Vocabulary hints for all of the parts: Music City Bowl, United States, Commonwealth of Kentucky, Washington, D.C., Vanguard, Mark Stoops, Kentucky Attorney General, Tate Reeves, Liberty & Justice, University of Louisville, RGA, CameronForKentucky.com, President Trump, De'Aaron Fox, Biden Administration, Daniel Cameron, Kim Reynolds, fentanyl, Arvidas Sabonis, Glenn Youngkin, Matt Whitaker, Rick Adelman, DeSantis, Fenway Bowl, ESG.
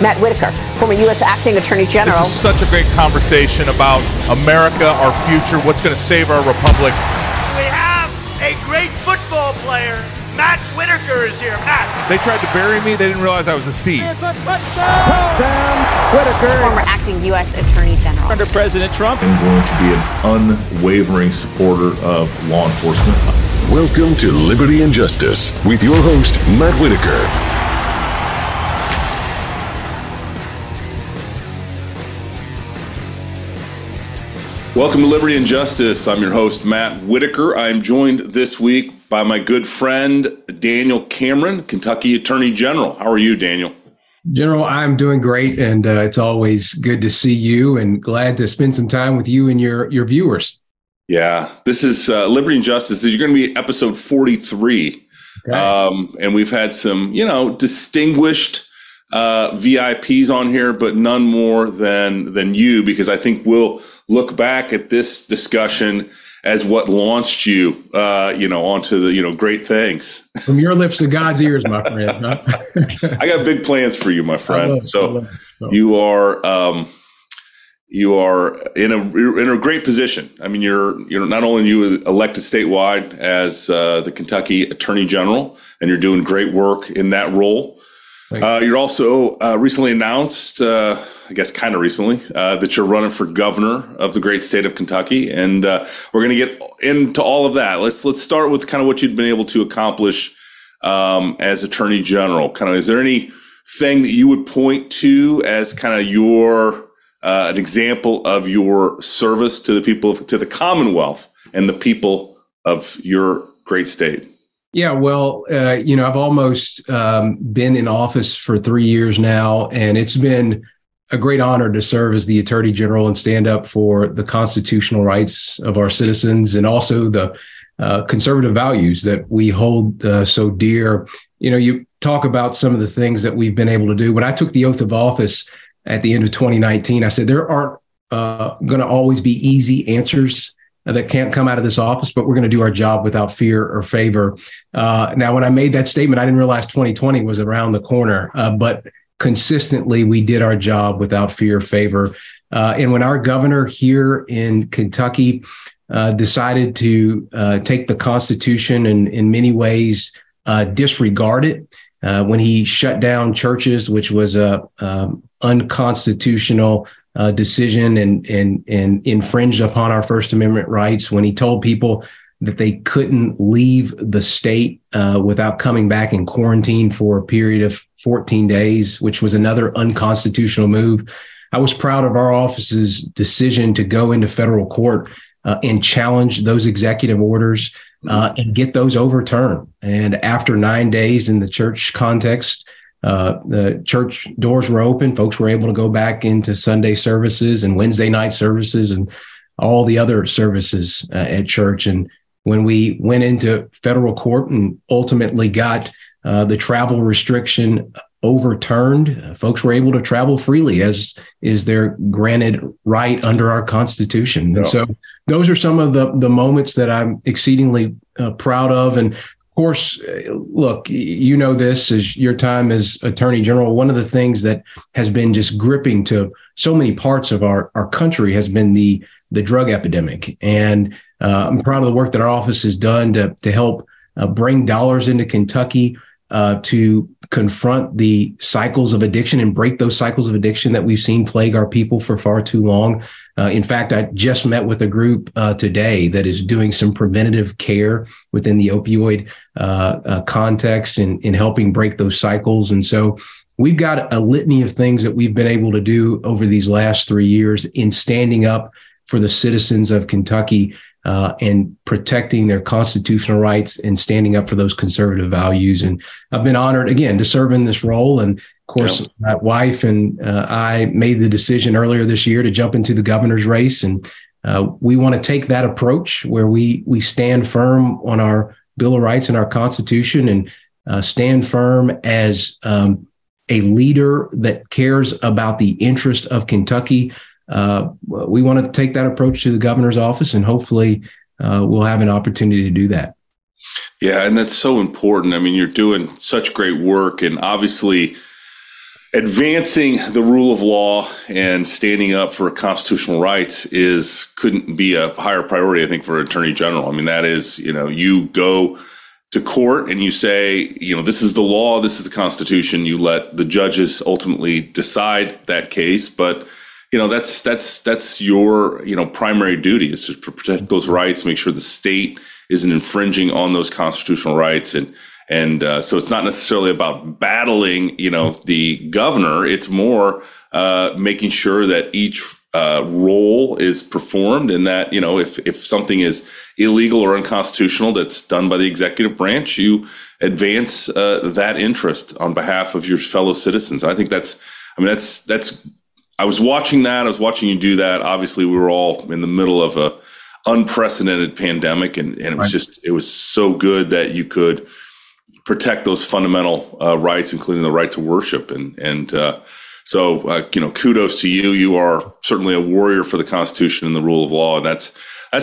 Matt Whitaker, former U.S. Acting Attorney General. This is such a great conversation about America, our future, what's going to save our republic. We have a great football player. Matt Whitaker is here. Matt. They tried to bury me. They didn't realize I was a C. It's a touchdown. Touchdown, Whitaker. Former acting U.S. Attorney General. Under President Trump. I'm going to be an unwavering supporter of law enforcement. Welcome to Liberty and Justice with your host, Matt Whitaker. Welcome to Liberty and Justice. I'm your host, Matt Whitaker. I'm joined this week by my good friend, Daniel Cameron, Kentucky Attorney General. How are you, Daniel? General, I'm doing great, and it's always good to see you and glad to spend some time with you and your viewers. Yeah, this is Liberty and Justice. You're going to be episode 43, okay. And we've had some, distinguished VIPs on here, but none more than you, because I think we'll look back at this discussion as what launched you, onto the, great things. From your lips to God's ears, my friend. Huh? I got big plans for you, my friend. You are in a great position. I mean, you're not only you elected statewide as the Kentucky Attorney General, and you're doing great work in that role. You're also recently announced, that you're running for governor of the great state of Kentucky, and we're going to get into all of that. Let's start with kind of what you've been able to accomplish as Attorney General. Kind of, is there anything that you would point to as kind of your an example of your service to the people, to the Commonwealth, and the people of your great state? Yeah, well, I've almost been in office for 3 years now, and it's been a great honor to serve as the Attorney General and stand up for the constitutional rights of our citizens and also the conservative values that we hold so dear. You talk about some of the things that we've been able to do. When I took the oath of office at the end of 2019, I said there aren't going to always be easy answers that can't come out of this office, but we're going to do our job without fear or favor. Now, when I made that statement, I didn't realize 2020 was around the corner, but consistently we did our job without fear or favor. And when our governor here in Kentucky decided to take the Constitution and in many ways disregard it, when he shut down churches, which was a unconstitutional decision and infringed upon our First Amendment rights, when he told people that they couldn't leave the state without coming back in quarantine for a period of 14 days, which was another unconstitutional move. I was proud of our office's decision to go into federal court and challenge those executive orders and get those overturned. And after 9 days in the church context, the church doors were open. Folks were able to go back into Sunday services and Wednesday night services and all the other services at church. And when we went into federal court and ultimately got the travel restriction overturned, folks were able to travel freely, as is their granted right under our Constitution. And so those are some of the moments that I'm exceedingly proud of. And of course, look, this is your time as Attorney General. One of the things that has been just gripping to so many parts of our country has been the drug epidemic. And I'm proud of the work that our office has done to help bring dollars into Kentucky to confront the cycles of addiction and break those cycles of addiction that we've seen plague our people for far too long. In fact, I just met with a group today that is doing some preventative care within the opioid context and in helping break those cycles. And so we've got a litany of things that we've been able to do over these last 3 years in standing up for the citizens of Kentucky and protecting their constitutional rights and standing up for those conservative values. And I've been honored, again, to serve in this role. And of course, my wife and I made the decision earlier this year to jump into the governor's race. And we want to take that approach where we stand firm on our Bill of Rights and our Constitution, and stand firm as a leader that cares about the interest of Kentucky. We want to take that approach to the governor's office, and hopefully we'll have an opportunity to do that. Yeah, and that's so important. I mean, you're doing such great work, and obviously Advancing the rule of law and standing up for constitutional rights couldn't be a higher priority, I think, for Attorney General. I mean, that is, you go to court and you say, this is the law, this is the Constitution. You let the judges ultimately decide that case, but that's your primary duty is to protect those rights, make sure the state isn't infringing on those constitutional rights. And so it's not necessarily about battling, the governor. It's more making sure that each role is performed, and that, if something is illegal or unconstitutional that's done by the executive branch, you advance that interest on behalf of your fellow citizens. I think I was watching that. I was watching you do that. Obviously, we were all in the middle of a unprecedented pandemic, and it was it was so good that you could protect those fundamental rights, including the right to worship. So kudos to you. You are certainly a warrior for the Constitution and the rule of law. And that's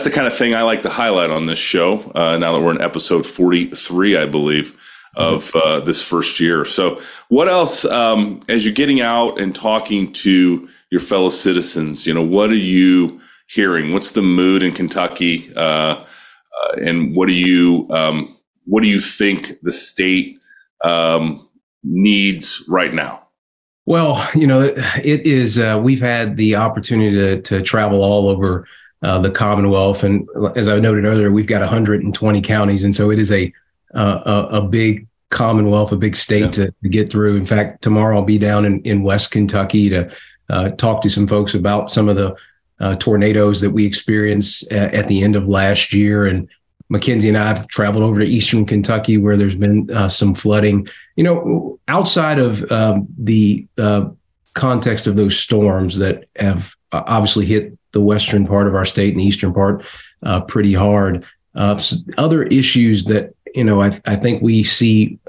the kind of thing I like to highlight on this show. Now that we're in episode 43, I believe, of this first year. So what else, as you're getting out and talking to your fellow citizens, what are you hearing? What's the mood in Kentucky? And what do you think the state needs right now? Well, it is, we've had the opportunity to travel all over the Commonwealth. And as I noted earlier, we've got 120 counties. And so it is a big Commonwealth, a big state to get through. In fact, tomorrow I'll be down in West Kentucky to talk to some folks about some of the tornadoes that we experienced at the end of last year. And Mackenzie and I have traveled over to Eastern Kentucky, where there's been some flooding. Outside of the context of those storms that have obviously hit the western part of our state and the eastern part pretty hard, other issues that I think we see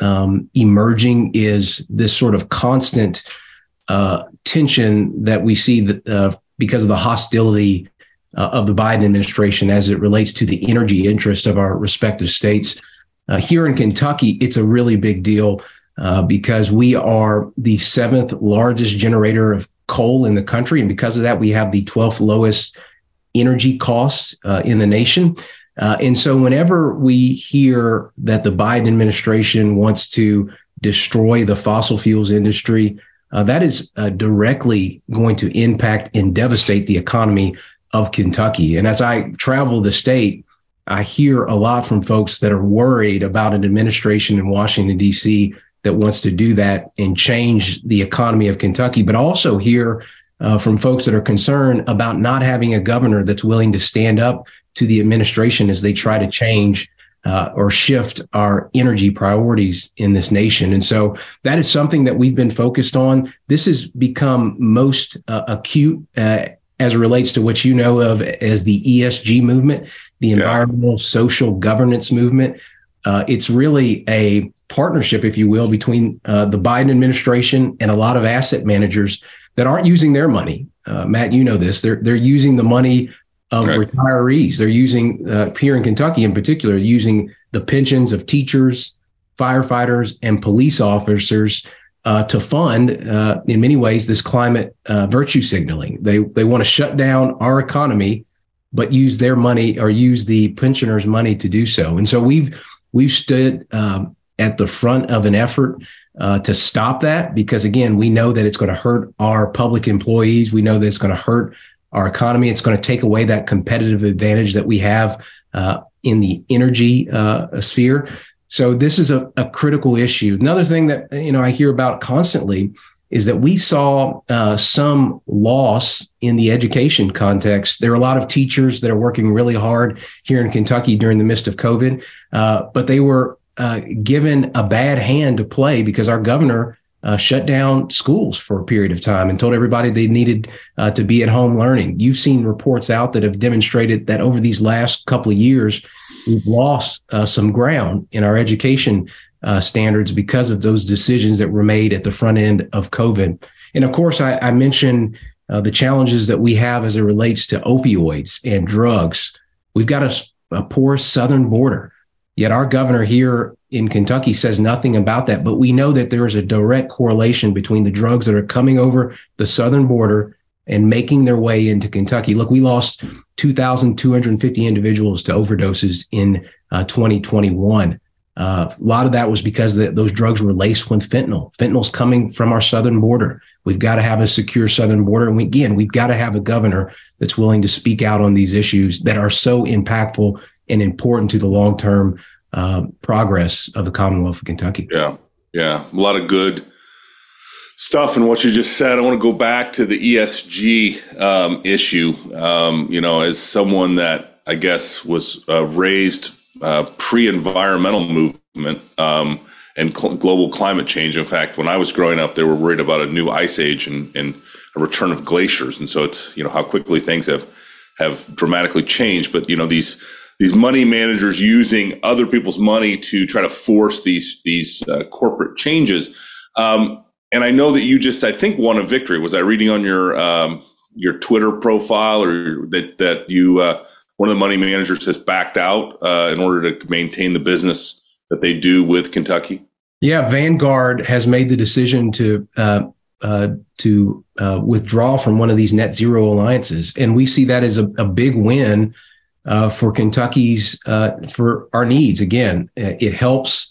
emerging is this sort of constant tension that we see that because of the hostility of the Biden administration as it relates to the energy interests of our respective states. Here in Kentucky, it's a really big deal because we are the 7th largest generator of coal in the country. And because of that, we have the 12th lowest energy costs in the nation. And so whenever we hear that the Biden administration wants to destroy the fossil fuels industry, that is directly going to impact and devastate the economy of Kentucky. And as I travel the state, I hear a lot from folks that are worried about an administration in Washington, D.C. that wants to do that and change the economy of Kentucky, but also hear from folks that are concerned about not having a governor that's willing to stand up to the administration as they try to change or shift our energy priorities in this nation. And so that is something that we've been focused on. This has become most acute as it relates to what you know of as the ESG movement, the environmental social governance movement. It's really a partnership, if you will, between the Biden administration and a lot of asset managers that aren't using their money. Matt, you know this. They're using the money of retirees. They're using, here in Kentucky in particular, using the pensions of teachers, firefighters, and police officers to fund, in many ways, this climate virtue signaling. They want to shut down our economy, but use their money or use the pensioners' money to do so. And so we've stood at the front of an effort to stop that because, again, we know that it's going to hurt our public employees. We know that it's going to hurt our economy. It's going to take away that competitive advantage that we have in the energy sphere. So this is a critical issue. Another thing that I hear about constantly is that we saw some loss in the education context. There are a lot of teachers that are working really hard here in Kentucky during the midst of COVID, but they were given a bad hand to play because our governor shut down schools for a period of time and told everybody they needed to be at home learning. You've seen reports out that have demonstrated that over these last couple of years, we've lost some ground in our education standards because of those decisions that were made at the front end of COVID. And of course, I mentioned the challenges that we have as it relates to opioids and drugs. We've got a poor southern border. Yet our governor here in Kentucky says nothing about that. But we know that there is a direct correlation between the drugs that are coming over the southern border and making their way into Kentucky. Look, we lost 2,250 individuals to overdoses in 2021. A lot of that was because those drugs were laced with fentanyl. Fentanyl's coming from our southern border. We've got to have a secure southern border. And we've got to have a governor that's willing to speak out on these issues that are so impactful and important to the long-term progress of the Commonwealth of Kentucky. Yeah. A lot of good stuff in what you just said. I want to go back to the ESG issue. As someone that I guess was raised pre-environmental movement and global climate change. In fact, when I was growing up, they were worried about a new ice age and a return of glaciers. And so it's, how quickly things have dramatically changed. But, these money managers using other people's money to try to force these corporate changes. And I know that you just, I think, won a victory. Was I reading on your Twitter profile or that you... One of the money managers has backed out in order to maintain the business that they do with Kentucky? Yeah, Vanguard has made the decision to withdraw from one of these net zero alliances. And we see that as a big win for Kentucky's, for our needs. Again, it helps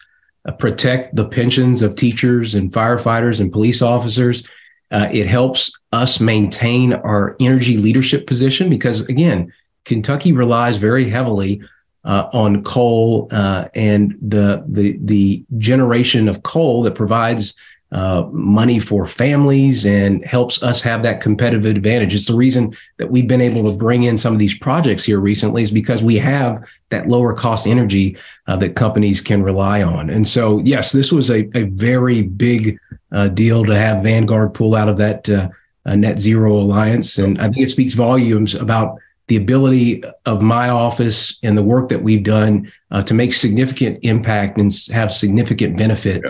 protect the pensions of teachers and firefighters and police officers. It helps us maintain our energy leadership position because, again, Kentucky relies very heavily on coal and the generation of coal that provides money for families and helps us have that competitive advantage. It's the reason that we've been able to bring in some of these projects here recently is because we have that lower cost energy that companies can rely on. And so, yes, this was a very big deal to have Vanguard pull out of that net zero alliance. And I think it speaks volumes about the ability of my office and the work that we've done to make significant impact and have significant benefit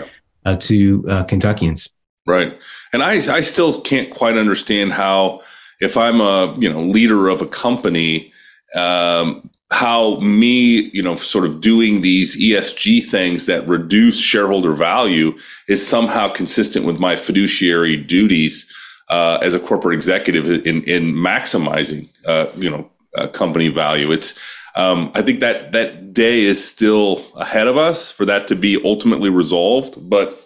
to Kentuckians. Right. And I still can't quite understand how, if I'm a leader of a company, how me sort of doing these ESG things that reduce shareholder value is somehow consistent with my fiduciary duties as a corporate executive in maximizing company value. It's I think that day is still ahead of us for that to be ultimately resolved. But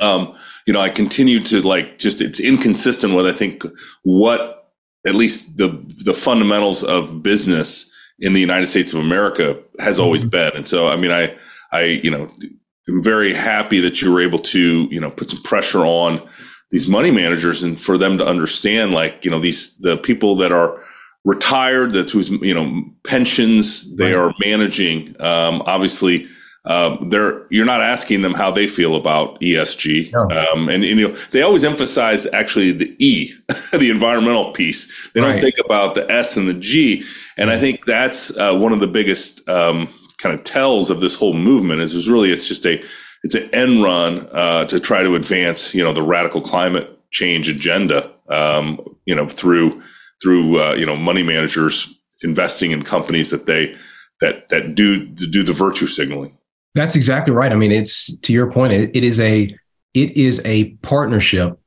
I continue to it's inconsistent with, I think, what at least the fundamentals of business in the United States of America has always been. And so, I mean, I'm very happy that you were able to put some pressure on these money managers and for them to understand, the people that are retired, that's whose, pensions they are managing. Obviously, you're not asking them how they feel about ESG. No. They always emphasize actually the E, the environmental piece. They don't think about the S and the G. And I think that's one of the biggest kind of tells of this whole movement is really, it's an end run to try to advance, the radical climate change agenda, through money managers investing in companies that do the virtue signaling. That's exactly right. I mean, it's to your point. It is a partnership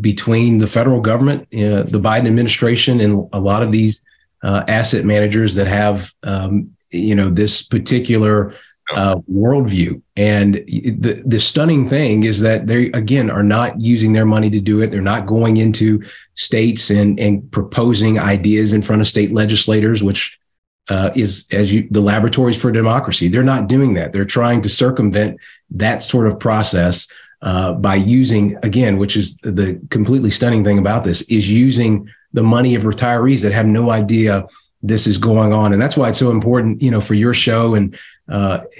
between the federal government, the Biden administration, and a lot of these asset managers that have this particular worldview. And the stunning thing is that they, again, are not using their money to do it. They're not going into states and proposing ideas in front of state legislators, which is the laboratories for democracy. They're not doing that. They're trying to circumvent that sort of process by using, again, which is the completely stunning thing about this, is using the money of retirees that have no idea this is going on. And that's why it's so important, for your show and,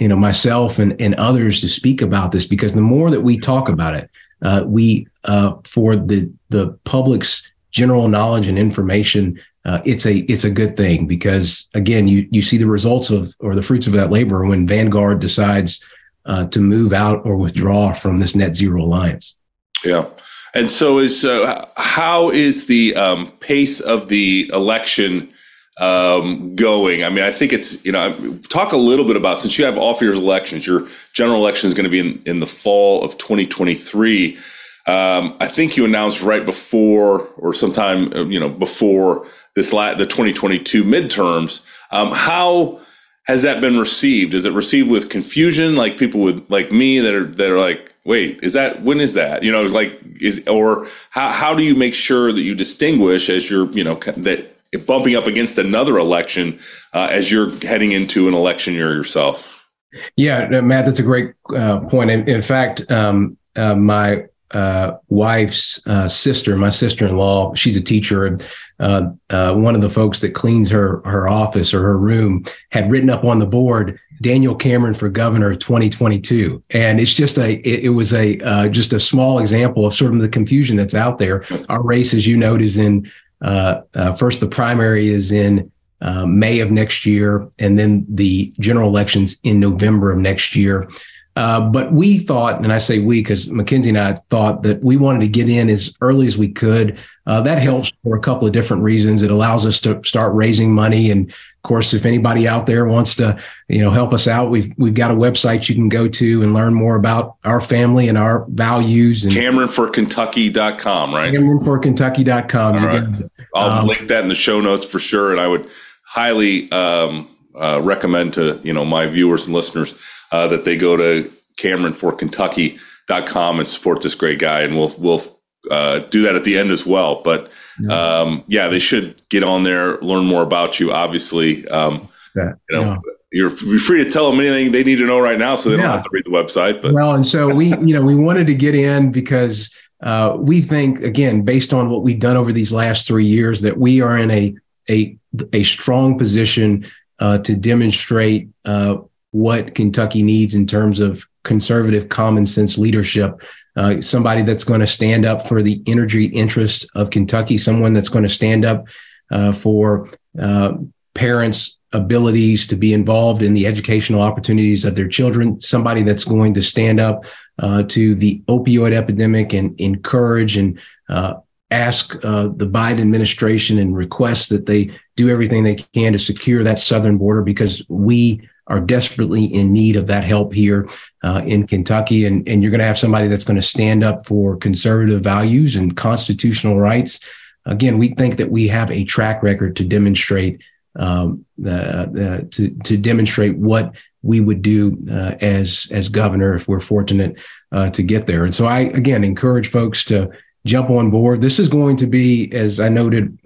myself and others to speak about this, because the more that we talk about it, for the public's general knowledge and information, it's a good thing because, again, you see the results of, or the fruits of that labor when Vanguard decides to move out or withdraw from this net zero alliance. Yeah. And so how is the pace of the election going. I mean, I think it's, you know, talk a little bit about, since you have off years elections, your general election is going to be in the fall of 2023. I think you announced right before, or sometime, you know, before this the 2022 midterms. How has that been received? Is it received with confusion, like people with like me that are like, wait, is that, when is that? You know, like, or how do you make sure that you distinguish as you're, you know, that bumping up against another election as you're heading into an election year yourself? Yeah, Matt, that's a great point. In fact, my wife's sister, my sister-in-law, she's a teacher. One of the folks that cleans her office or her room had written up on the board, Daniel Cameron for governor 2022. And it's just it was just a small example of sort of the confusion that's out there. Our race, as you note, is in, first the primary is in May of next year, and then the general elections in November of next year. But we thought, and I say we because McKenzie and I thought that we wanted to get in as early as we could. That helps for a couple of different reasons. It allows us to start raising money. And of course, if anybody out there wants to, you know, help us out, we've got a website you can go to and learn more about our family and our values. And CameronForKentucky.com, right? CameronForKentucky.com. All right. I'll link that in the show notes for sure. And I would highly recommend to, you know, my viewers and listeners that they go to CameronForKentucky.com and support this great guy. And we'll do that at the end as well. But yeah, they should get on there, learn more about you, obviously. You're free to tell them anything they need to know right now, so they don't have to read the website. But well, and so we, you know, we wanted to get in because we think, again, based on what we've done over these last 3 years, that we are in a strong position to demonstrate what Kentucky needs in terms of conservative common sense leadership, somebody that's going to stand up for the energy interests of Kentucky, someone that's going to stand up for parents' abilities to be involved in the educational opportunities of their children, somebody that's going to stand up to the opioid epidemic and encourage and ask the Biden administration and request that they do everything they can to secure that southern border, because we are desperately in need of that help here in Kentucky. And you're going to have somebody that's going to stand up for conservative values and constitutional rights. Again, we think that we have a track record to demonstrate demonstrate what we would do as governor if we're fortunate to get there. And so I, again, encourage folks to jump on board. This is going to be, as I noted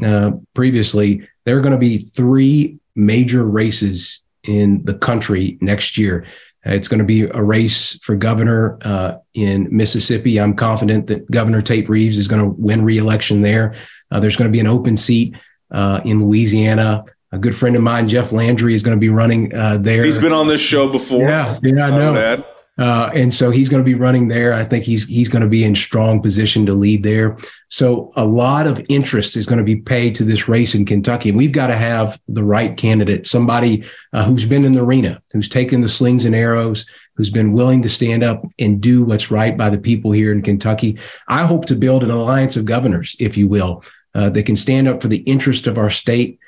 previously, there are going to be three major races in the country next year. It's going to be a race for governor in Mississippi. I'm confident that Governor Tate Reeves is going to win re-election there. There's going to be an open seat in Louisiana. A good friend of mine, Jeff Landry, is going to be running there. He's been on this show before. Yeah, I know. And so he's going to be running there. I think he's going to be in strong position to lead there. So a lot of interest is going to be paid to this race in Kentucky. And we've got to have the right candidate, somebody who's been in the arena, who's taken the slings and arrows, who's been willing to stand up and do what's right by the people here in Kentucky. I hope to build an alliance of governors, if you will, that can stand up for the interest of our states,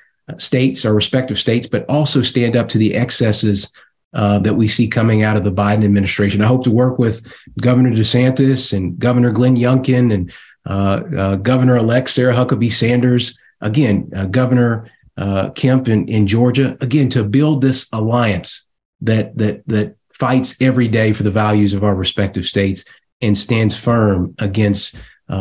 our respective states, but also stand up to the excesses that we see coming out of the Biden administration. I hope to work with Governor DeSantis and Governor Glenn Youngkin and Governor-elect Sarah Huckabee Sanders, again, Governor Kemp in Georgia, again, to build this alliance that fights every day for the values of our respective states and stands firm against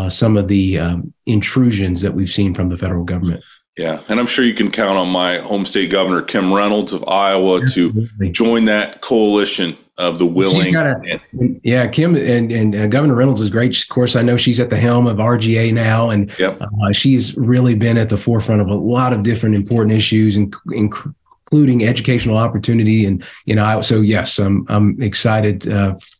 some of the intrusions that we've seen from the federal government. Yeah, and I'm sure you can count on my home state governor, Kim Reynolds of Iowa, to join that coalition of the willing. Kim and Governor Reynolds is great. Of course, I know she's at the helm of RGA now, and she's really been at the forefront of a lot of different important issues, including educational opportunity. And, you know, so yes, I'm excited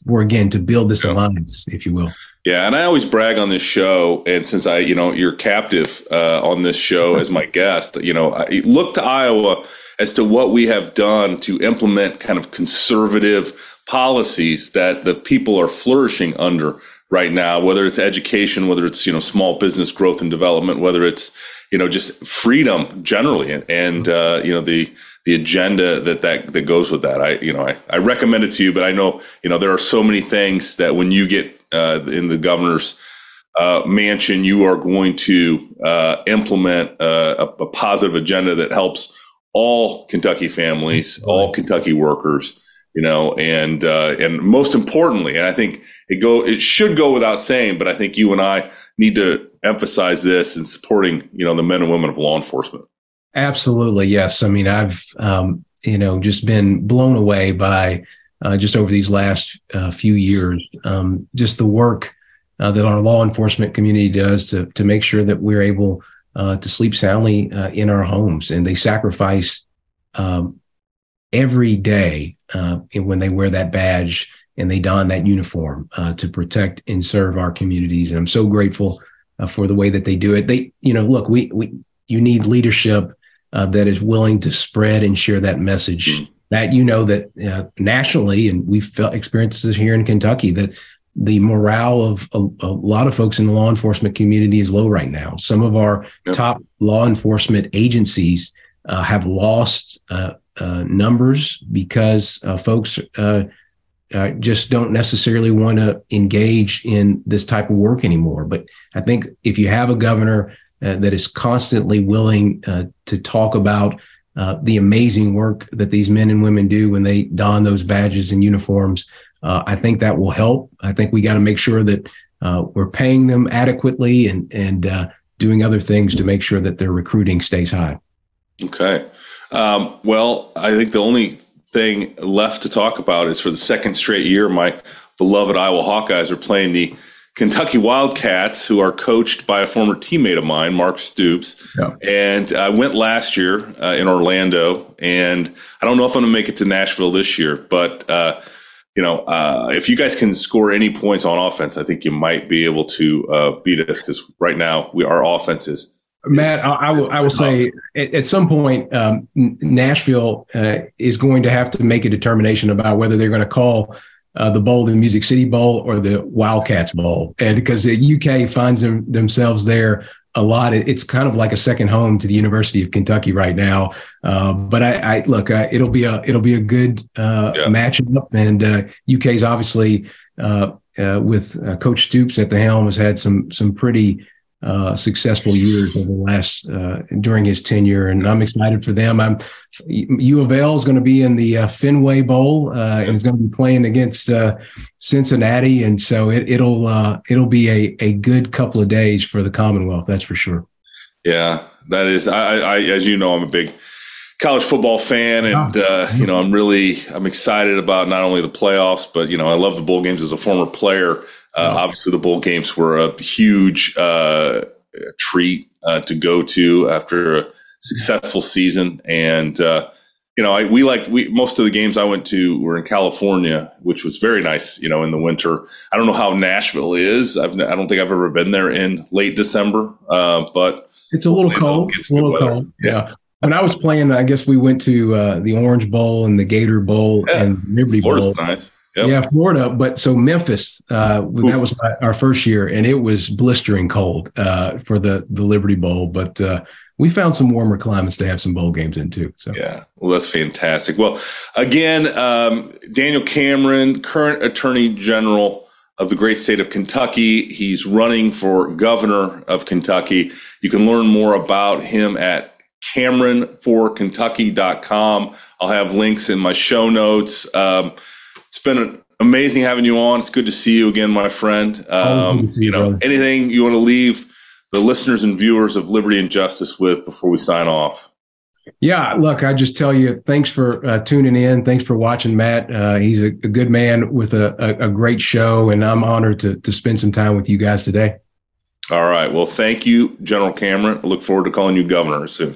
for, again, to build this alliance, if you will. Yeah, and I always brag on this show, and since I, you know, you're captive on this show as my guest, you know, I look to Iowa as to what we have done to implement kind of conservative policies that the people are flourishing under right now, whether it's education, whether it's, you know, small business growth and development, whether it's, you know, just freedom generally, and you know, the agenda that goes with that. I recommend it to you, but I know, you know, there are so many things that when you get in the governor's mansion, you are going to implement a positive agenda that helps all Kentucky families, all Kentucky workers, you know, and most importantly, and I think it should go without saying, but I think you and I need to emphasize this in supporting, you know, the men and women of law enforcement. Absolutely. Yes. I mean, I've, you know, just been blown away by just over these last few years, just the work that our law enforcement community does to make sure that we're able to sleep soundly in our homes. And they sacrifice every day when they wear that badge and they don that uniform to protect and serve our communities. And I'm so grateful for the way that they do it. They, you know, look, you need leadership that is willing to spread and share that message. That, you know, that nationally, and we've experienced this here in Kentucky, that the morale of a lot of folks in the law enforcement community is low right now. Some of our top law enforcement agencies have lost numbers because folks just don't necessarily want to engage in this type of work anymore. But I think if you have a governor that is constantly willing to talk about the amazing work that these men and women do when they don those badges and uniforms, I think that will help. I think we got to make sure that we're paying them adequately and doing other things to make sure that their recruiting stays high. Okay. Well, I think the only thing left to talk about is, for the second straight year, my beloved Iowa Hawkeyes are playing the Kentucky Wildcats, who are coached by a former teammate of mine, Mark Stoops. Yeah. And I went last year in Orlando, and I don't know if I'm going to make it to Nashville this year, but you know, if you guys can score any points on offense, I think you might be able to beat us, because right now our offense is. Matt, I will say at some point, Nashville is going to have to make a determination about whether they're going to call the bowl the Music City Bowl or the Wildcats Bowl, and because the UK finds themselves there a lot. It's kind of like a second home to the University of Kentucky right now. But I look, it'll be a good matchup, and UK's obviously with Coach Stoops at the helm has had some pretty successful years over the last during his tenure, and I'm excited for them. U of L is going to be in the Fenway Bowl and is going to be playing against Cincinnati, and so it'll be a good couple of days for the Commonwealth, that's for sure. Yeah, that is. I as you know, I'm a big college football fan, and you know, I'm excited about not only the playoffs, but you know, I love the bowl games as a former player. Obviously, the bowl games were a huge treat to go to after a successful season. And, you know, most of the games I went to were in California, which was very nice, you know, in the winter. I don't know how Nashville is. I don't think I've ever been there in late December, but it's a little cold. It's a little cold. Yeah. When I was playing, I guess we went to the Orange Bowl and the Gator Bowl and Liberty Bowl. Nice. Yep. Yeah, Florida. But so Memphis, that was our first year, and it was blistering cold for the Liberty Bowl. But we found some warmer climates to have some bowl games in, too. So. Yeah, well, that's fantastic. Well, again, Daniel Cameron, current Attorney General of the great state of Kentucky. He's running for governor of Kentucky. You can learn more about him at CameronForKentucky.com. I'll have links in my show notes. It's been amazing having you on. It's good to see you again, my friend. You know, anything you want to leave the listeners and viewers of Liberty and Justice with before we sign off? Yeah, look, I just tell you, thanks for tuning in. Thanks for watching, Matt. He's a good man with a great show, and I'm honored to spend some time with you guys today. All right. Well, thank you, General Cameron. I look forward to calling you governor soon.